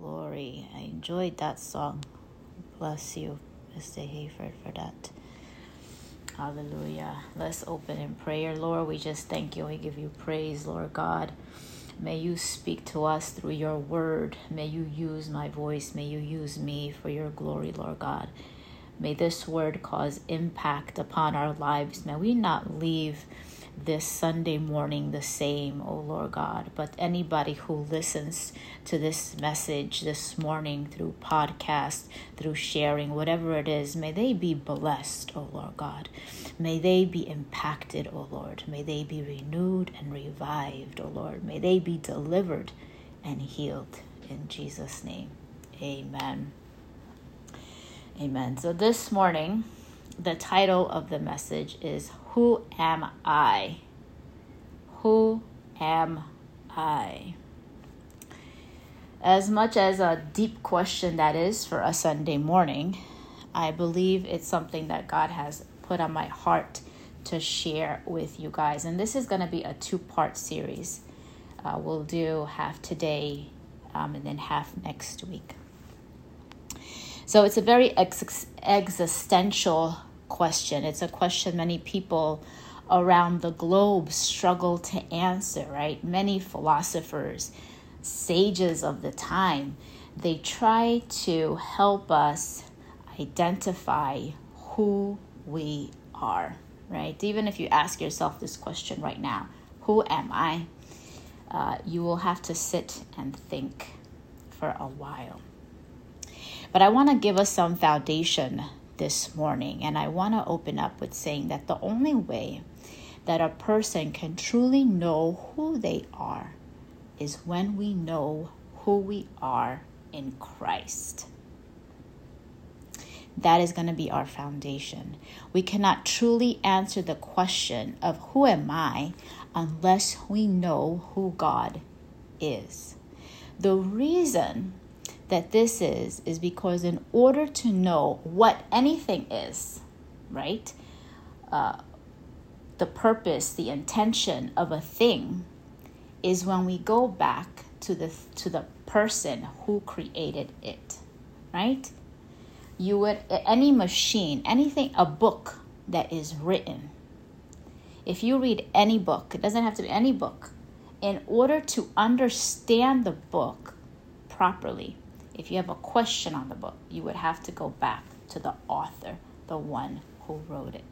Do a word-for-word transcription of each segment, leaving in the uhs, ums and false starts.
Glory. I enjoyed that song. Bless you, Mister Hayford, for that. Hallelujah. Let's open in prayer. Lord, we just thank you. We give you praise, Lord God. May you speak to us through your word. May you use my voice. May you use me for your glory, Lord God. May this word cause impact upon our lives. May we not leave this Sunday morning the same, oh Lord God, but anybody who listens to this message this morning through podcast, through sharing, whatever it is, may they be blessed, oh Lord God. May they be impacted, oh Lord. May they be renewed and revived, oh Lord. May they be delivered and healed in Jesus' name. Amen. Amen. So this morning, the title of the message is Who Am I? Who am I? As much as a deep question that is for a Sunday morning, I believe it's something that God has put on my heart to share with you guys. And this is going to be a two-part series. Uh, we'll do half today um, and then half next week. So it's a very ex- existential question. It's a question many people around the globe struggle to answer, right? Many philosophers, sages of the time, they try to help us identify who we are, right? Even if you ask yourself this question right now, who am I? Uh, you will have to sit and think for a while. But I want to give us some foundation this morning, and I want to open up with saying that the only way that a person can truly know who they are is when we know who we are in Christ. That is going to be our foundation. We cannot truly answer the question of who am I unless we know who God is. The reason that this is, is because in order to know what anything is, right? Uh, the purpose, the intention of a thing is when we go back to the to the person who created it, right? You would, any machine, anything, a book that is written. If you read any book, it doesn't have to be any book. In order to understand the book properly, if you have a question on the book, you would have to go back to the author, the one who wrote it.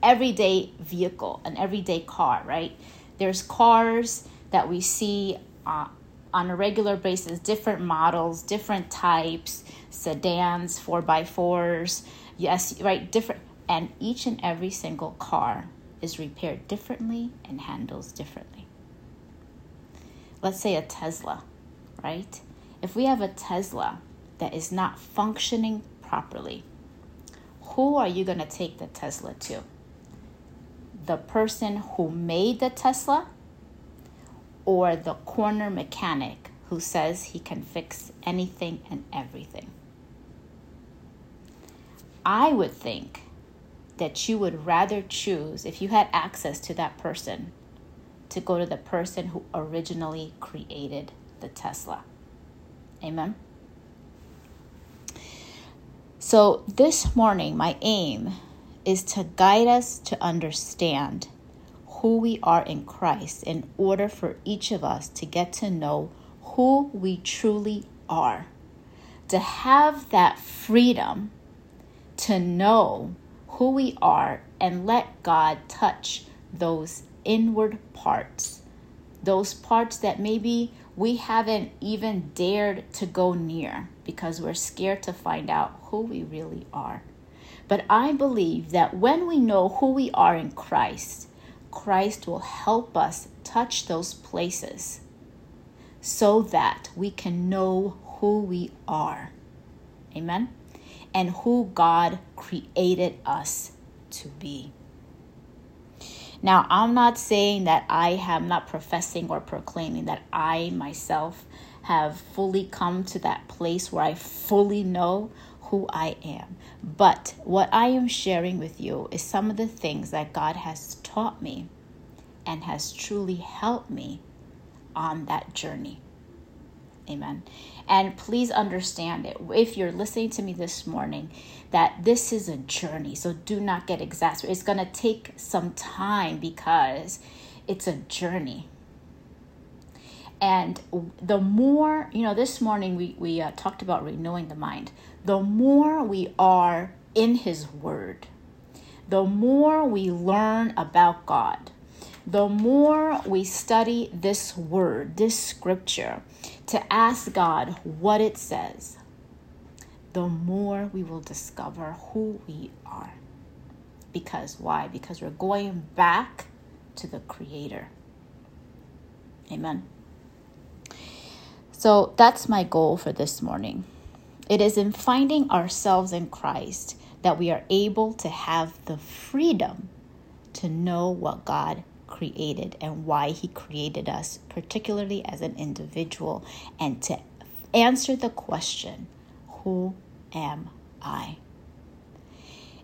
Everyday vehicle, an everyday car, right? There's cars that we see uh, on a regular basis, different models, different types, sedans, four by fours, yes, right, different. And each and every single car is repaired differently and handles differently. Let's say a Tesla, right? If we have a Tesla that is not functioning properly, who are you going to take the Tesla to? The person who made the Tesla or the corner mechanic who says he can fix anything and everything? I would think that you would rather choose, if you had access to that person, to go to the person who originally created the Tesla. Amen. So this morning, my aim is to guide us to understand who we are in Christ in order for each of us to get to know who we truly are, to have that freedom to know who we are and let God touch those inward parts, those parts that maybe we haven't even dared to go near because we're scared to find out who we really are. But I believe that when we know who we are in Christ, Christ will help us touch those places so that we can know who we are. Amen? And who God created us to be. Now, I'm not saying that I am not professing or proclaiming that I myself have fully come to that place where I fully know who I am. But what I am sharing with you is some of the things that God has taught me and has truly helped me on that journey. Amen. And please understand it, if you're listening to me this morning, that this is a journey. So do not get exasperated. It's going to take some time because it's a journey. And the more, you know, this morning we, we uh, talked about renewing the mind. The more we are in His Word, the more we learn about God, the more we study this word, this scripture, to ask God what it says, the more we will discover who we are. Because why? Because we're going back to the Creator. Amen. So that's my goal for this morning. It is in finding ourselves in Christ that we are able to have the freedom to know what God created and why He created us, particularly as an individual, and to answer the question, who am I?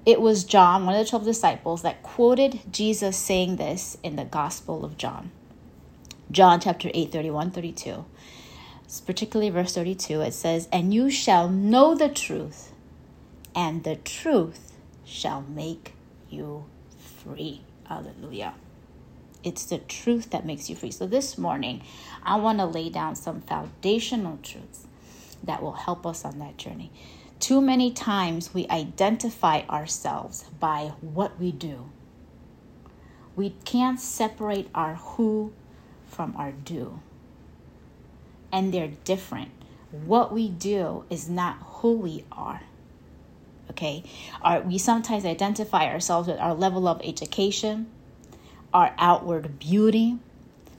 It was John, one of the twelve disciples, that quoted Jesus saying this in the Gospel of John. John chapter eight, thirty-one, thirty-two, particularly verse thirty-two, it says, "And you shall know the truth, and the truth shall make you free." Hallelujah. It's the truth that makes you free. So this morning, I want to lay down some foundational truths that will help us on that journey. Too many times we identify ourselves by what we do. We can't separate our who from our do. And they're different. What we do is not who we are. Okay? Our, we sometimes identify ourselves with our level of education, our outward beauty,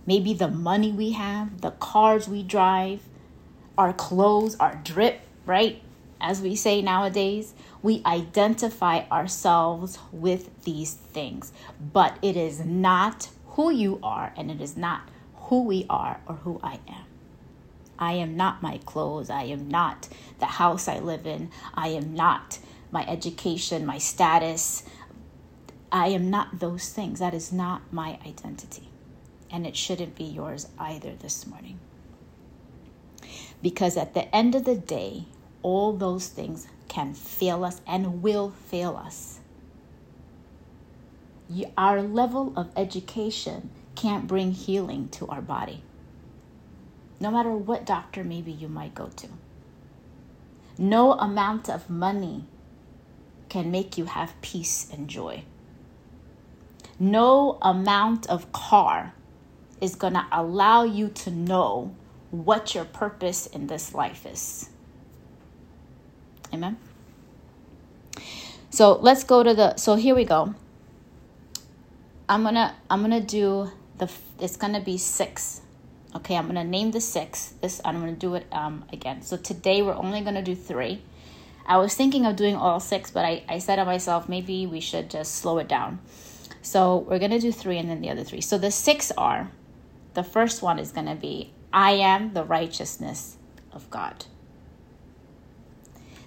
maybe the money we have, the cars we drive, our clothes, our drip, right? As we say nowadays, we identify ourselves with these things, but it is not who you are, and it is not who we are or who I am. I am not my clothes. I am not the house I live in. I am not my education, my status. I am not those things. That is not my identity. And it shouldn't be yours either this morning. Because at the end of the day, all those things can fail us and will fail us. You, our level of education can't bring healing to our body. No matter what doctor maybe you might go to. No amount of money can make you have peace and joy. No amount of car is going to allow you to know what your purpose in this life is. Amen. So let's go to the, so here we go. I'm going to, I'm going to do the, it's going to be six. Okay. I'm going to name the six. This, I'm going to do it um, again. So today we're only going to do three. I was thinking of doing all six, but I, I said to myself, maybe we should just slow it down. So we're going to do three and then the other three. So the six are, the first one is going to be, I am the righteousness of God.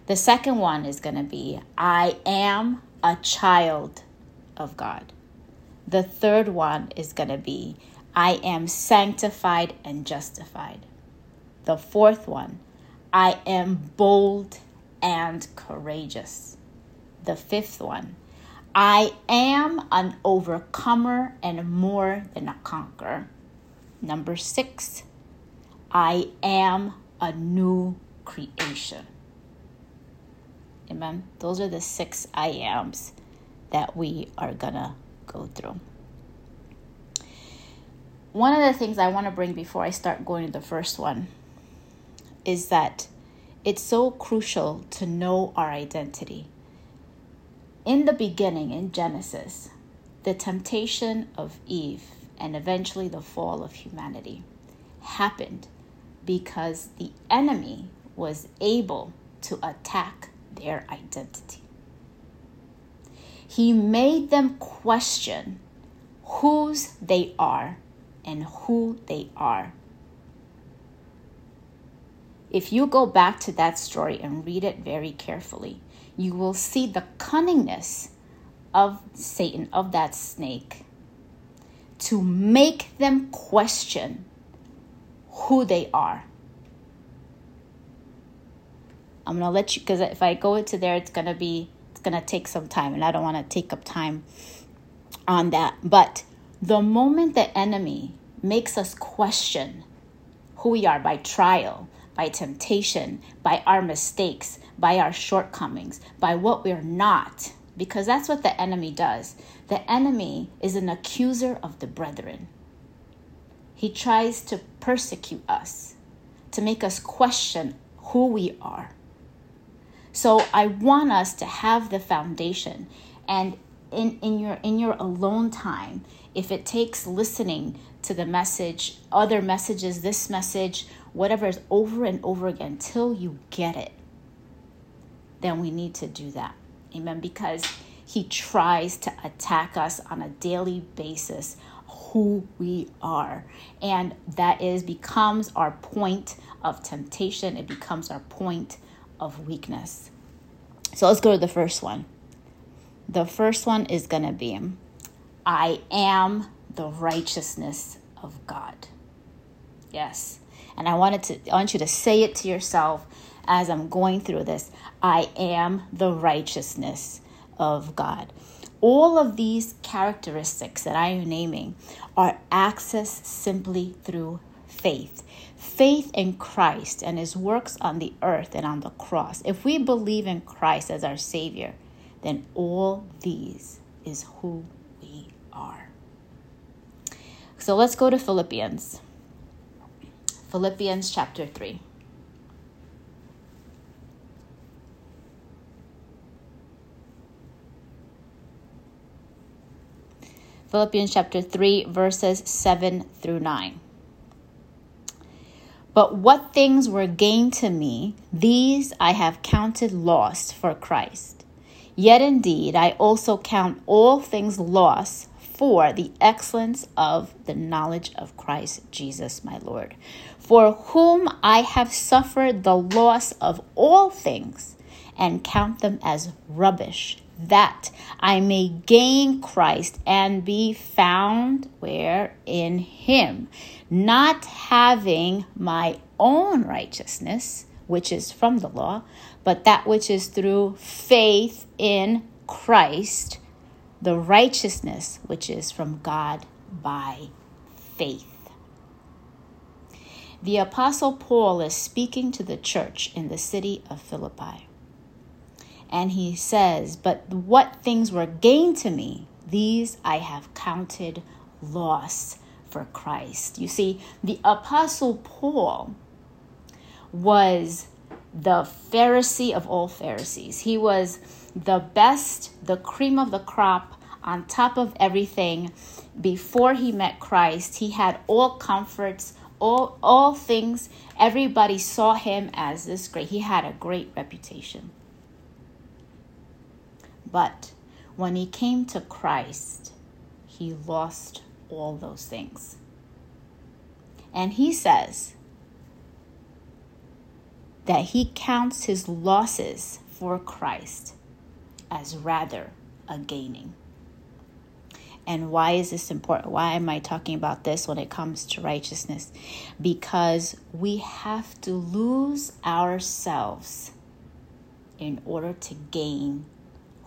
The second one is going to be, I am a child of God. The third one is going to be, I am sanctified and justified. The fourth one, I am bold and courageous. The fifth one, I am an overcomer and more than a conqueror. Number six, I am a new creation. Amen. Those are the six I ams that we are gonna go through. One of the things I want to bring before I start going to the first one is that it's so crucial to know our identity. In the beginning, in Genesis, the temptation of Eve and eventually the fall of humanity happened because the enemy was able to attack their identity. He made them question whose they are and who they are. If you go back to that story and read it very carefully, you will see the cunningness of Satan, of that snake, to make them question who they are I'm going to let you, because if I go into there, it's going to be, it's going to take some time, and I don't want to take up time on that. But the moment the enemy makes us question who we are by trial, by temptation, by our mistakes, by our shortcomings, by what we're not, because that's what the enemy does. The enemy is an accuser of the brethren. He tries to persecute us, to make us question who we are. So I want us to have the foundation. And in, in your in your alone time, if it takes listening to the message, other messages, this message, whatever, is over and over again till you get it, then we need to do that. Amen. Because he tries to attack us on a daily basis, who we are. And that is becomes our point of temptation. It becomes our point of weakness. So let's go to the first one. The first one is going to be, I am the righteousness of God. Yes. And I wanted to I want you to say it to yourself as I'm going through this. I am the righteousness of God. All of these characteristics that I am naming are accessed simply through faith. Faith in Christ and his works on the earth and on the cross. If we believe in Christ as our Savior, then all these is who we are. So let's go to Philippians. Philippians chapter three. Philippians chapter three, verses seven through nine. But what things were gained to me, these I have counted lost for Christ. Yet indeed, I also count all things lost for the excellence of the knowledge of Christ Jesus my Lord, for whom I have suffered the loss of all things and count them as rubbish, that I may gain Christ and be found where in him, not having my own righteousness, which is from the law, but that which is through faith in Christ, the righteousness which is from God by faith. The Apostle Paul is speaking to the church in the city of Philippi. And he says, but what things were gained to me, these I have counted loss for Christ. You see, the Apostle Paul was the Pharisee of all Pharisees. He was the best, the cream of the crop, on top of everything. Before he met Christ, he had all comforts, all, all things. Everybody saw him as this great. He had a great reputation. But when he came to Christ, he lost all those things. And he says that he counts his losses for Christ as rather a gaining. And why is this important? Why am I talking about this when it comes to righteousness? Because we have to lose ourselves in order to gain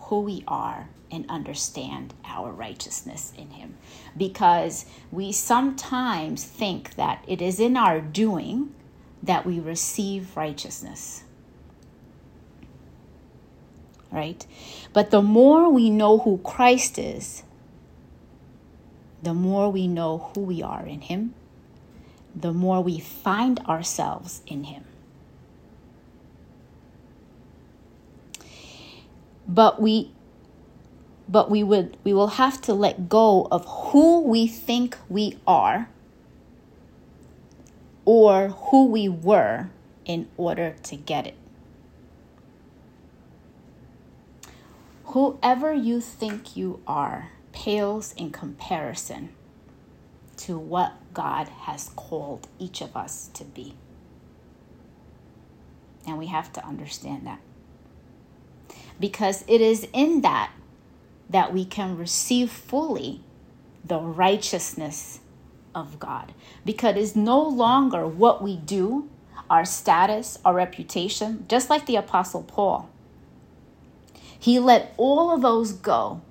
who we are and understand our righteousness in him. Because we sometimes think that it is in our doing that we receive righteousness, right? But the more we know who Christ is, the more we know who we are in him, the more we find ourselves in him. But we but we would we will have to let go of who we think we are or who we were in order to get it. Whoever you think you are pales in comparison to what God has called each of us to be. And we have to understand that. Because it is in that that we can receive fully the righteousness of God. Because it's no longer what we do, our status, our reputation, just like the Apostle Paul. He let all of those go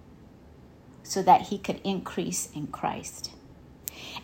so that he could increase in Christ.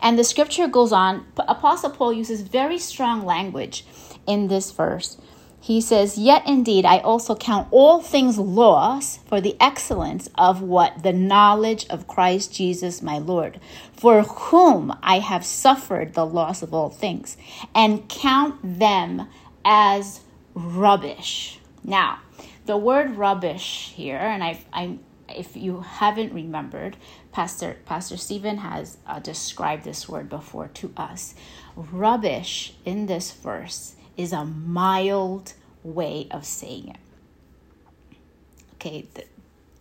And the scripture goes on. Apostle Paul uses very strong language in this verse. He says, "Yet indeed, I also count all things loss for the excellence of what? The knowledge of Christ Jesus, my Lord, for whom I have suffered the loss of all things, and count them as rubbish." Now, the word rubbish here, and I, I if you haven't remembered, Pastor, Pastor Stephen has uh, described this word before to us. Rubbish in this verse is a mild way of saying it. Okay, the,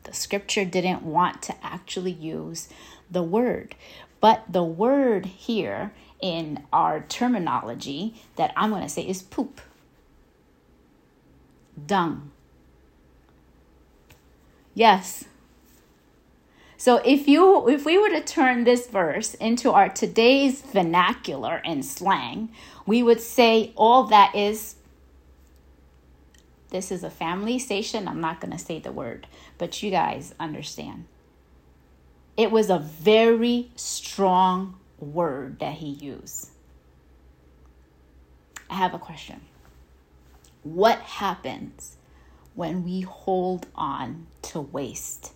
the scripture didn't want to actually use the word, but the word here in our terminology that I'm going to say is poop, dung. Yes. So if you if we were to turn this verse into our today's vernacular and slang, we would say all that is, this is a family station. I'm not going to say the word, but you guys understand. It was a very strong word that he used. I have a question. What happens when we hold on to waste?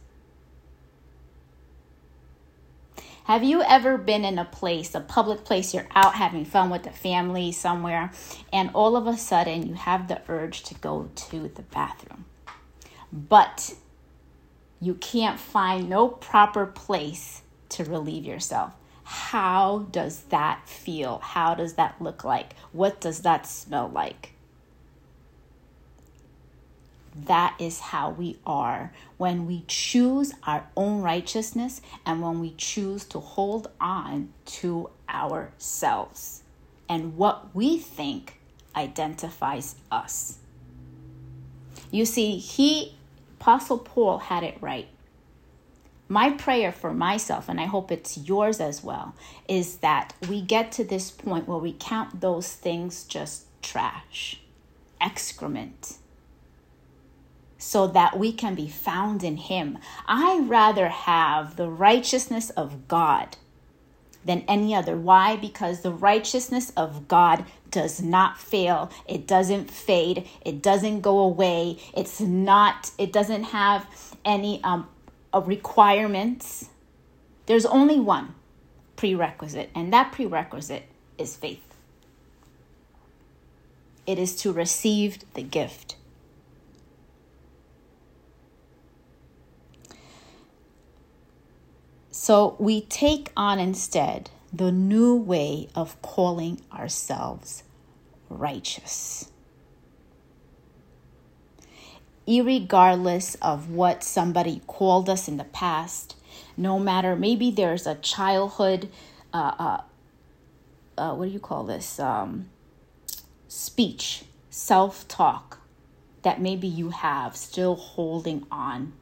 Have you ever been in a place, a public place, you're out having fun with the family somewhere, and all of a sudden you have the urge to go to the bathroom, but you can't find no proper place to relieve yourself? How does that feel? How does that look like? What does that smell like? That is how we are when we choose our own righteousness and when we choose to hold on to ourselves and what we think identifies us. You see, he, Apostle Paul, had it right. My prayer for myself, and I hope it's yours as well, is that we get to this point where we count those things just trash, excrement, so that we can be found in him. I rather have the righteousness of God than any other. Why? Because the righteousness of God does not fail. It doesn't fade. It doesn't go away. It's not, it doesn't have any um, requirements. There's only one prerequisite, and that prerequisite is faith. It is to receive the gift. So we take on instead the new way of calling ourselves righteous, irregardless of what somebody called us in the past. No matter, maybe there's a childhood, uh, uh, uh, what do you call this? Um, speech, self-talk that maybe you have still holding on.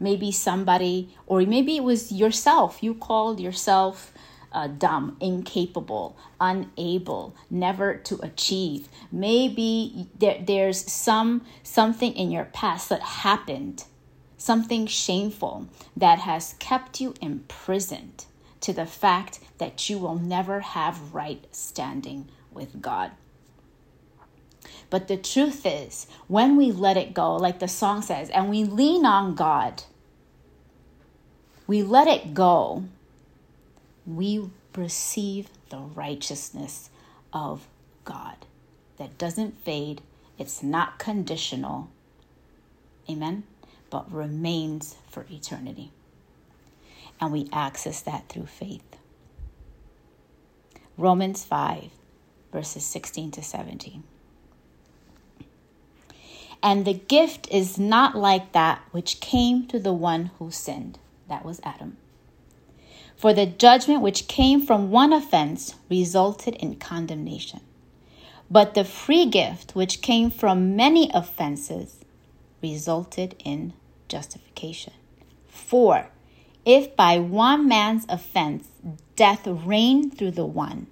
Maybe somebody, or maybe it was yourself. You called yourself uh, dumb, incapable, unable, never to achieve. Maybe there, there's some something in your past that happened, something shameful that has kept you imprisoned to the fact that you will never have right standing with God. But the truth is, when we let it go, like the song says, and we lean on God, we let it go, we receive the righteousness of God that doesn't fade. It's not conditional. Amen. But remains for eternity. And we access that through faith. Romans five, verses sixteen to seventeen. And the gift is not like that which came to the one who sinned. That was Adam. For the judgment which came from one offense resulted in condemnation. But the free gift which came from many offenses resulted in justification. For if by one man's offense death reigned through the one,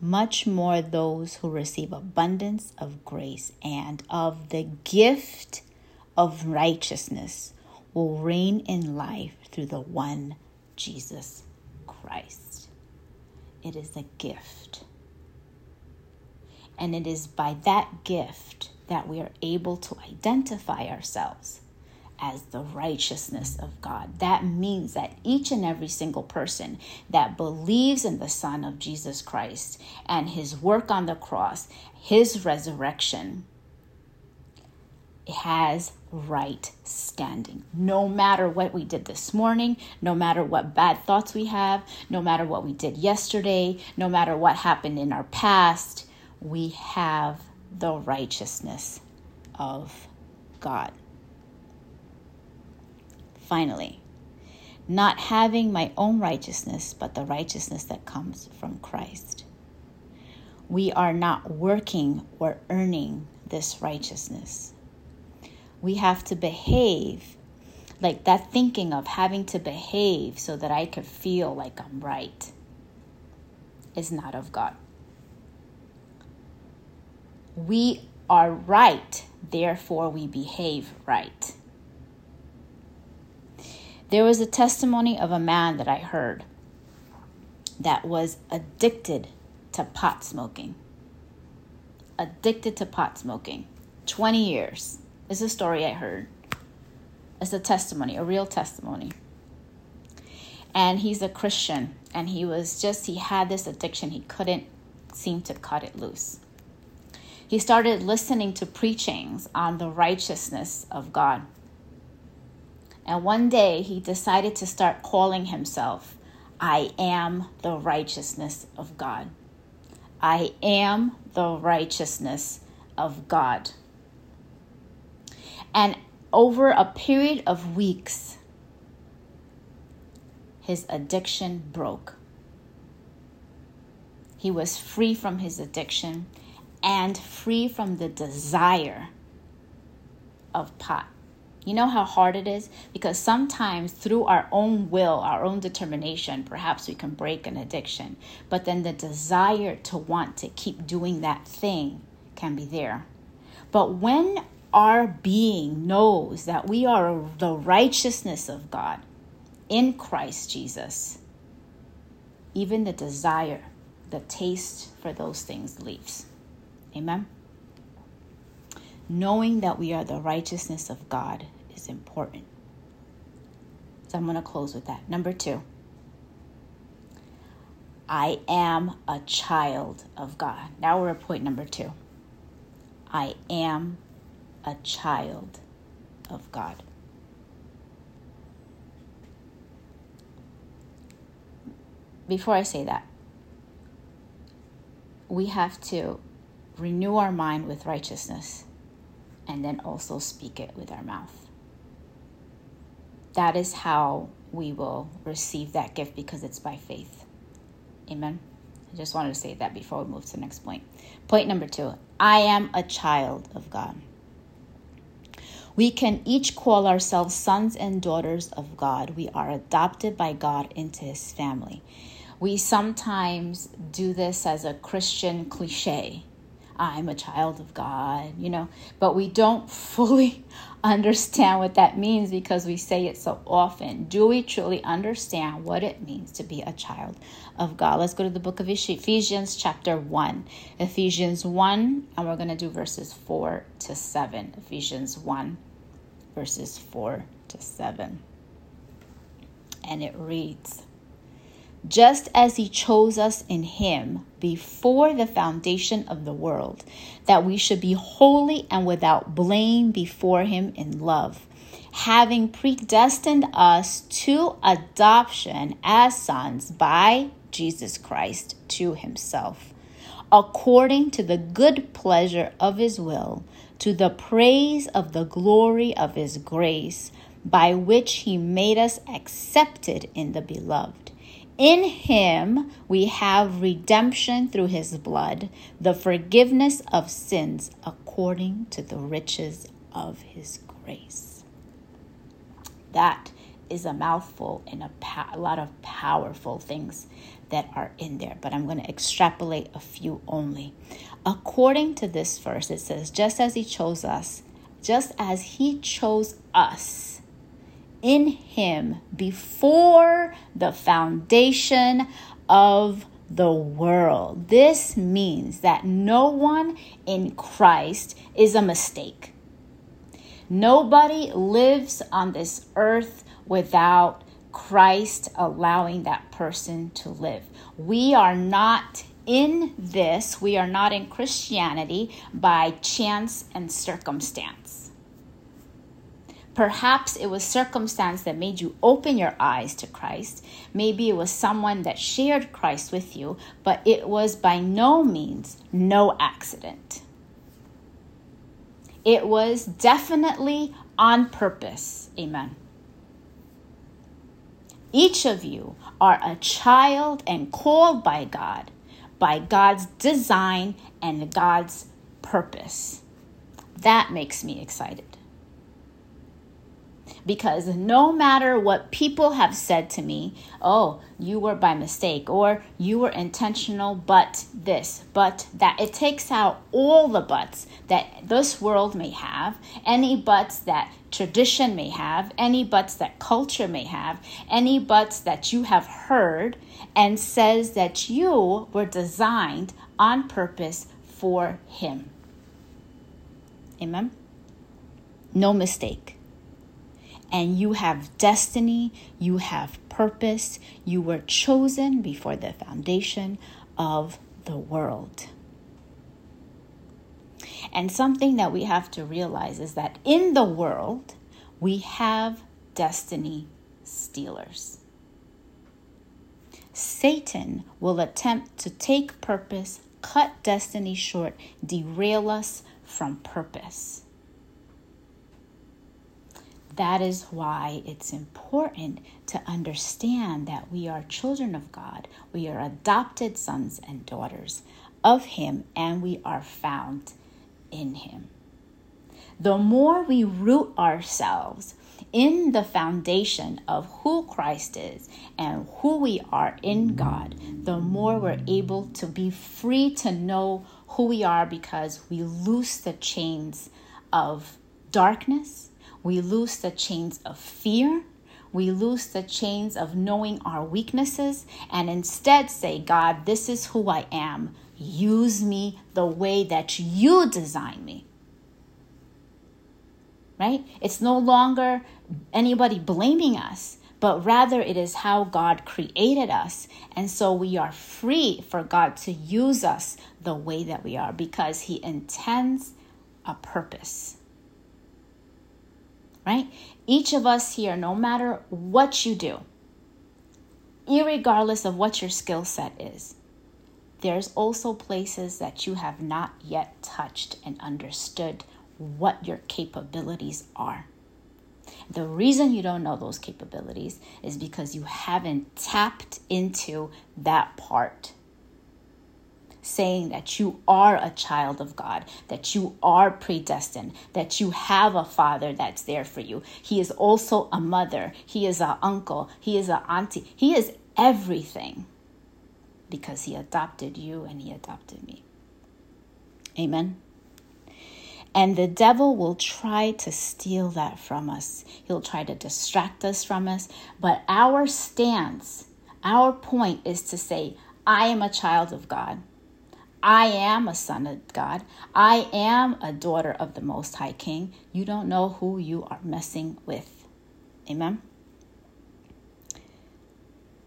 much more those who receive abundance of grace and of the gift of righteousness will reign in life through the one Jesus Christ. It is a gift. And it is by that gift that we are able to identify ourselves as the righteousness of God. That means that each and every single person that believes in the Son of Jesus Christ and his work on the cross, his resurrection, has right standing. No matter what we did this morning, no matter what bad thoughts we have, no matter what we did yesterday, no matter what happened in our past, we have the righteousness of God. Finally, not having my own righteousness, but the righteousness that comes from Christ. We are not working or earning this righteousness. We have to behave like that, thinking of having to behave so that I could feel like I'm right is not of God. We are right, therefore we behave right. There was a testimony of a man that I heard that was addicted to pot smoking. Addicted to pot smoking. twenty years is a story I heard. It's a testimony, a real testimony. And he's a Christian. And he was just, he had this addiction. He couldn't seem to cut it loose. He started listening to preachings on the righteousness of God. And one day he decided to start calling himself, I am the righteousness of God. I am the righteousness of God. And over a period of weeks, his addiction broke. He was free from his addiction and free from the desire of pot. You know how hard it is? Because sometimes through our own will, our own determination, perhaps we can break an addiction. But then the desire to want to keep doing that thing can be there. But when our being knows that we are the righteousness of God in Christ Jesus, even the desire, the taste for those things leaves. Amen? Knowing that we are the righteousness of God is important. So I'm going to close with that. Number two, I am a child of God. Now we're at point number two. I am a child of God. Before I say that, we have to renew our mind with righteousness. And then also speak it with our mouth. That is how we will receive that gift, because it's by faith. Amen. I just wanted to say that before we move to the next point. Point number two, I am a child of God. We can each call ourselves sons and daughters of God. We are adopted by God into his family. We sometimes do this as a Christian cliche. I'm a child of God, you know, but we don't fully understand what that means because we say it so often. Do we truly understand what it means to be a child of God? Let's go to the book of Ephesians chapter one. Ephesians one, and we're going to do verses four to seven. Ephesians one, verses four to seven. And it reads, just as he chose us in him before the foundation of the world, that we should be holy and without blame before him in love, having predestined us to adoption as sons by Jesus Christ to himself, according to the good pleasure of his will, to the praise of the glory of his grace, by which he made us accepted in the beloved. In him we have redemption through his blood, the forgiveness of sins according to the riches of his grace. That is a mouthful and a, pa- a lot of powerful things that are in there, but I'm going to extrapolate a few only. According to this verse, it says, just as he chose us, just as he chose us in him before the foundation of the world. This means that no one in Christ is a mistake. Nobody lives on this earth without Christ allowing that person to live. We are not in this, we are not in Christianity by chance and circumstance. Perhaps it was circumstance that made you open your eyes to Christ. Maybe it was someone that shared Christ with you, but it was by no means no accident. It was definitely on purpose. Amen. Each of you are a child and called by God, by God's design and God's purpose. That makes me excited. Because no matter what people have said to me, oh, you were by mistake, or you were intentional, but this, but that. It takes out all the buts that this world may have, any buts that tradition may have, any buts that culture may have, any buts that you have heard, and says that you were designed on purpose for him. Amen? No mistake. And you have destiny, you have purpose, you were chosen before the foundation of the world. And something that we have to realize is that in the world, we have destiny stealers. Satan will attempt to take purpose, cut destiny short, derail us from purpose. That is why it's important to understand that we are children of God. We are adopted sons and daughters of him, and we are found in him. The more we root ourselves in the foundation of who Christ is and who we are in God, the more we're able to be free to know who we are, because we loose the chains of darkness. We loose the chains of fear. We loose the chains of knowing our weaknesses, and instead say, God, this is who I am. Use me the way that you design me. Right? It's no longer anybody blaming us, but rather it is how God created us. And so we are free for God to use us the way that we are, because he intends a purpose. Right? Each of us here, no matter what you do, irregardless of what your skill set is, there's also places that you have not yet touched and understood what your capabilities are. The reason you don't know those capabilities is because you haven't tapped into that part. Saying that you are a child of God, that you are predestined, that you have a father that's there for you. He is also a mother. He is an uncle. He is an auntie. He is everything, because he adopted you and he adopted me. Amen. And the devil will try to steal that from us. He'll try to distract us from us. But our stance, our point is to say, I am a child of God. I am a son of God. I am a daughter of the Most High King. You don't know who you are messing with. Amen?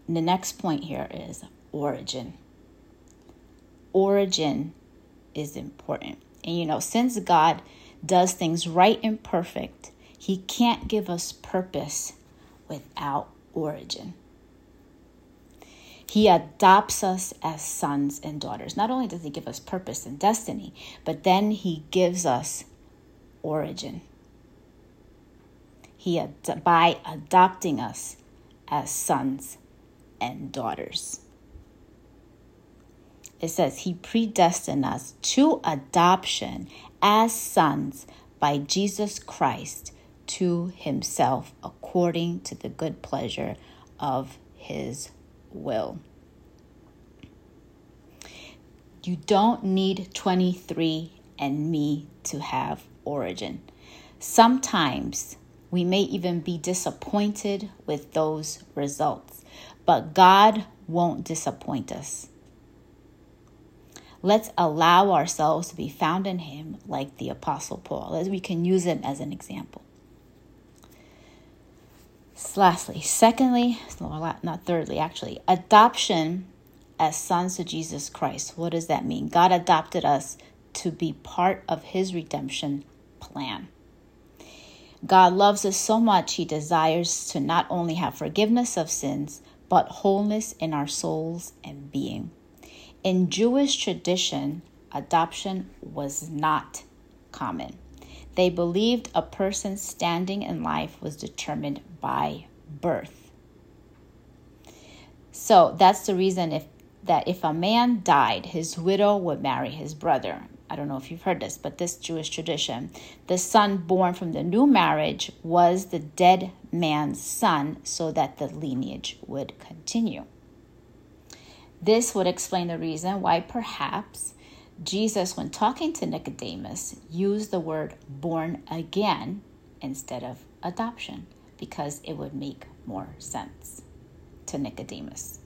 And the next point here is origin. Origin is important. And you know, since God does things right and perfect, he can't give us purpose without origin. He adopts us as sons and daughters. Not only does he give us purpose and destiny, but then he gives us origin. He ad- by adopting us as sons and daughters. It says he predestined us to adoption as sons by Jesus Christ to himself, according to the good pleasure of his will. You don't need twenty-three and me to have origin. Sometimes we may even be disappointed with those results, but God won't disappoint us. Let's allow ourselves to be found in him like the Apostle Paul, as we can use him as an example. Lastly, secondly, not thirdly, actually, adoption as sons to Jesus Christ. What does that mean? God adopted us to be part of his redemption plan. God loves us so much, he desires to not only have forgiveness of sins, but wholeness in our souls and being. In Jewish tradition, adoption was not common. They believed a person's standing in life was determined by birth. So that's the reason if that if a man died, his widow would marry his brother. I don't know if you've heard this, but this Jewish tradition, the son born from the new marriage was the dead man's son so that the lineage would continue. This would explain the reason why perhaps Jesus, when talking to Nicodemus, used the word born again instead of adoption, because it would make more sense to Nicodemus.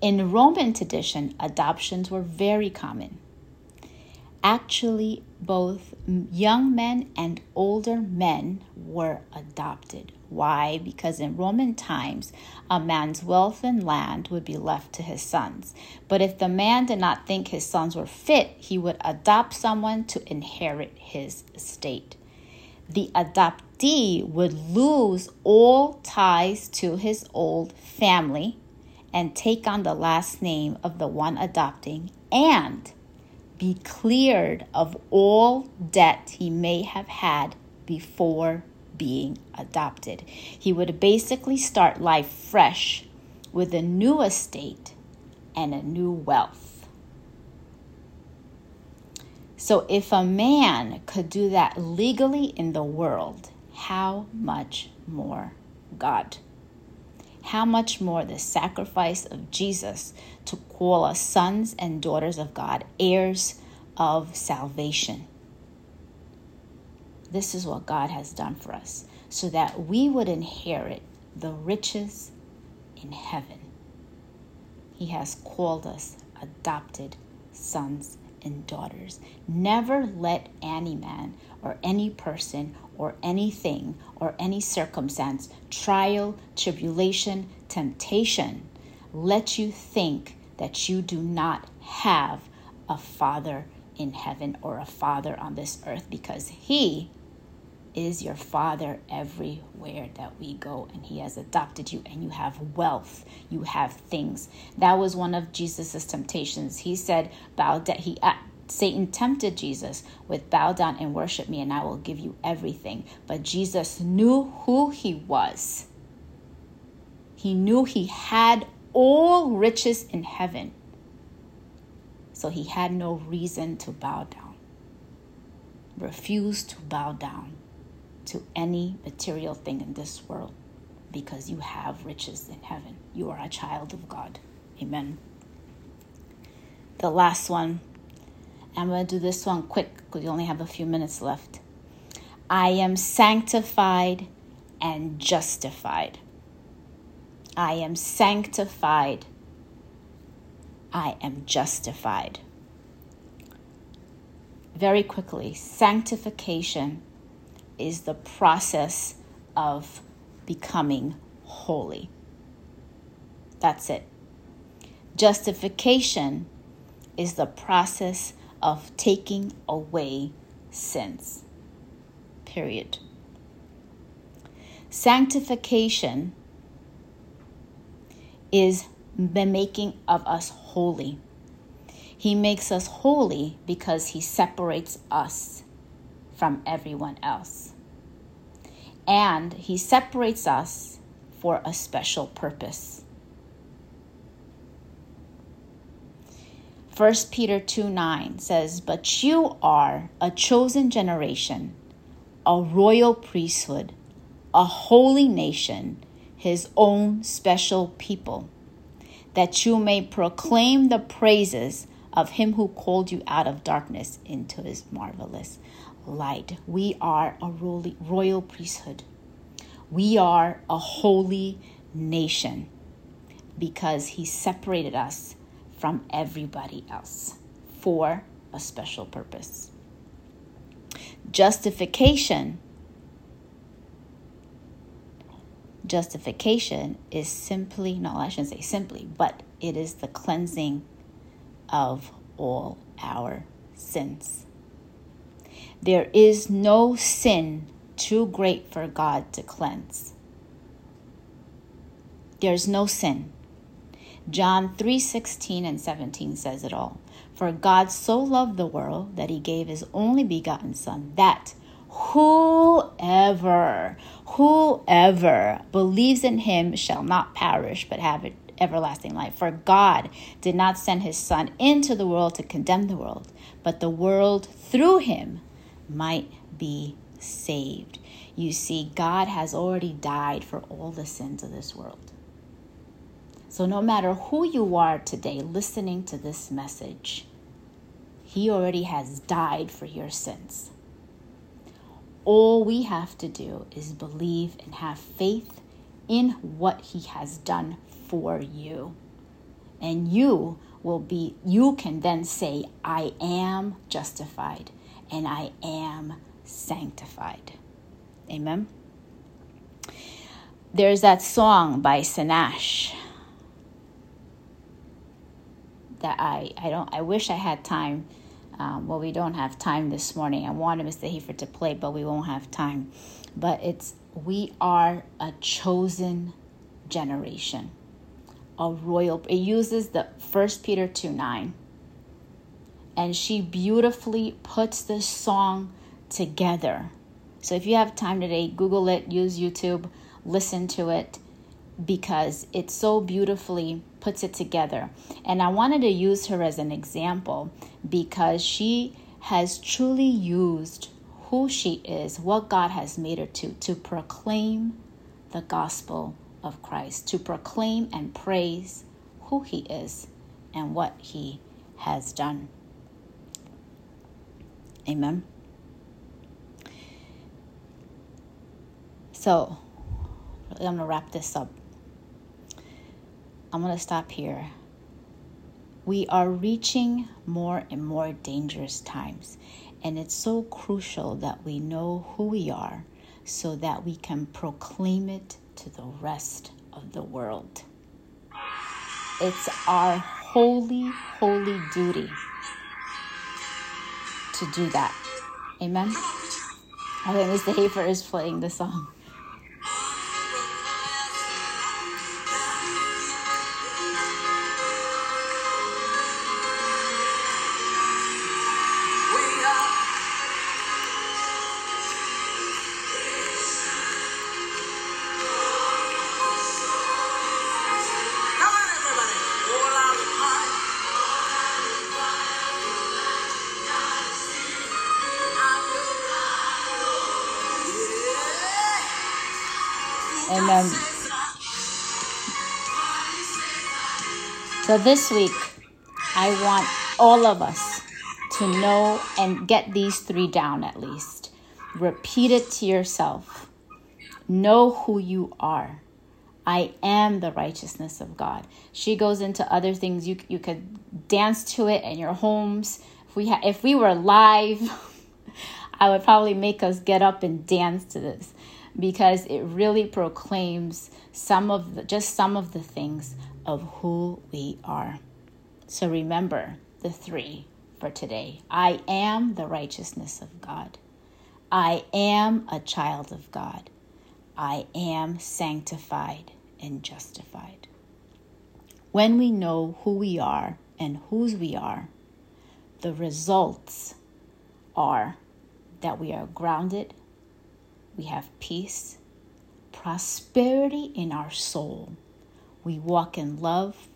In Roman tradition, adoptions were very common. Actually, both young men and older men were adopted. Why? Because in Roman times, a man's wealth and land would be left to his sons. But if the man did not think his sons were fit, he would adopt someone to inherit his estate. The adoptee would lose all ties to his old family and take on the last name of the one adopting and be cleared of all debt he may have had before being adopted. He would basically start life fresh with a new estate and a new wealth. So if a man could do that legally in the world, how much more God? How much more the sacrifice of Jesus to call us sons and daughters of God, heirs of salvation. This is what God has done for us, so that we would inherit the riches in heaven. He has called us adopted sons and daughters. Never let any man or any person or anything or any circumstance, trial, tribulation, temptation, let you think that you do not have a father in heaven or a father on this earth, because he is your father everywhere that we go, and he has adopted you, and you have wealth, you have things. That was one of Jesus's temptations. He said, bow down. He uh, Satan tempted Jesus with, bow down and worship me, and I will give you everything. But Jesus knew who he was. He knew he had all riches in heaven, so he had no reason to bow down. Refused to bow down to any material thing in this world, because you have riches in heaven. You are a child of God. Amen. The last one, I'm going to do this one quick because we only have a few minutes left. I am sanctified and justified. I am sanctified. I am justified. Very quickly, sanctification is the process of becoming holy. That's it. Justification is the process of taking away sins. Period. Sanctification is the making of us holy. He makes us holy because he separates us from everyone else. And he separates us for a special purpose. First Peter two nine says, but you are a chosen generation, a royal priesthood, a holy nation, his own special people, that you may proclaim the praises of him who called you out of darkness into his marvelous light. We are a royal priesthood. We are a holy nation because he separated us from everybody else for a special purpose. Justification. Justification is simply, no, I shouldn't say simply, but it is the cleansing of all our sins. There is no sin too great for God to cleanse. There's no sin. John three sixteen and seventeen says it all. For God so loved the world that he gave his only begotten Son, that whoever, whoever believes in him shall not perish but have it everlasting life. For God did not send his Son into the world to condemn the world, but the world through him might be saved. You see, God has already died for all the sins of this world. So no matter who you are today listening to this message, he already has died for your sins. All we have to do is believe and have faith in what he has done for you. And you will be, you can then say, I am justified and I am sanctified. Amen. There's that song by Sinash that I, I don't, I wish I had time. Um, well, we don't have time this morning. I wanted Mister Heifer to play, but we won't have time. But it's, we are a chosen generation. A royal, it uses the First Peter two nine, and she beautifully puts this song together. So if you have time today, Google it, use YouTube, listen to it, because it so beautifully puts it together. And I wanted to use her as an example because she has truly used who she is, what God has made her to, to proclaim the gospel of Christ, to proclaim and praise who he is and what he has done. Amen. So I'm going to wrap this up. I'm going to stop here. We are reaching more and more dangerous times, and it's so crucial that we know who we are so that we can proclaim it to the rest of the world. It's our holy, holy duty to do that. Amen. I think Mister Heifer is playing the song. Um, so this week, I want all of us to know and get these three down at least. Repeat it to yourself. Know who you are. I am the righteousness of God. She goes into other things. You you could dance to it in your homes. If we ha- if we were live, I would probably make us get up and dance to this, because it really proclaims some of the, just some of the things of who we are. So remember the three for today. I am the righteousness of God. I am a child of God. I am sanctified and justified. When we know who we are and whose we are, the results are that we are grounded. We have peace, prosperity in our soul. We walk in love,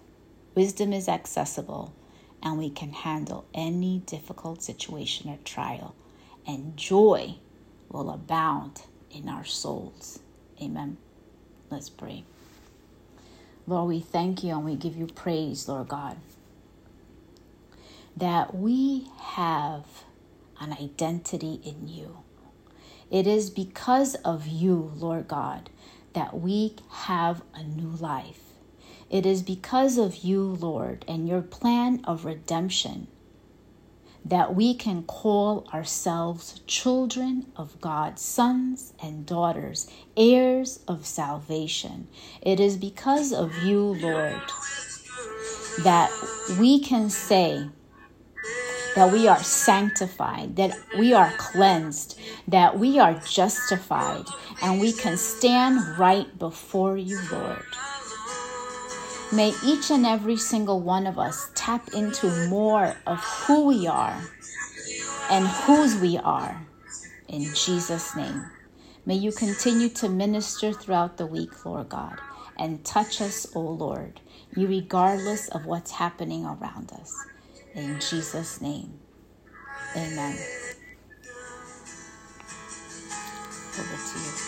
wisdom is accessible, and we can handle any difficult situation or trial. And joy will abound in our souls. Amen. Let's pray. Lord, we thank you and we give you praise, Lord God, that we have an identity in you. It is because of you, Lord God, that we have a new life. It is because of you, Lord, and your plan of redemption that we can call ourselves children of God, sons and daughters, heirs of salvation. It is because of you, Lord, that we can say that we are sanctified, that we are cleansed, that we are justified, and we can stand right before you, Lord. May each and every single one of us tap into more of who we are and whose we are, in Jesus' name. May you continue to minister throughout the week, Lord God, and touch us, O Lord, you regardless of what's happening around us. In Jesus' name, amen. Over to you.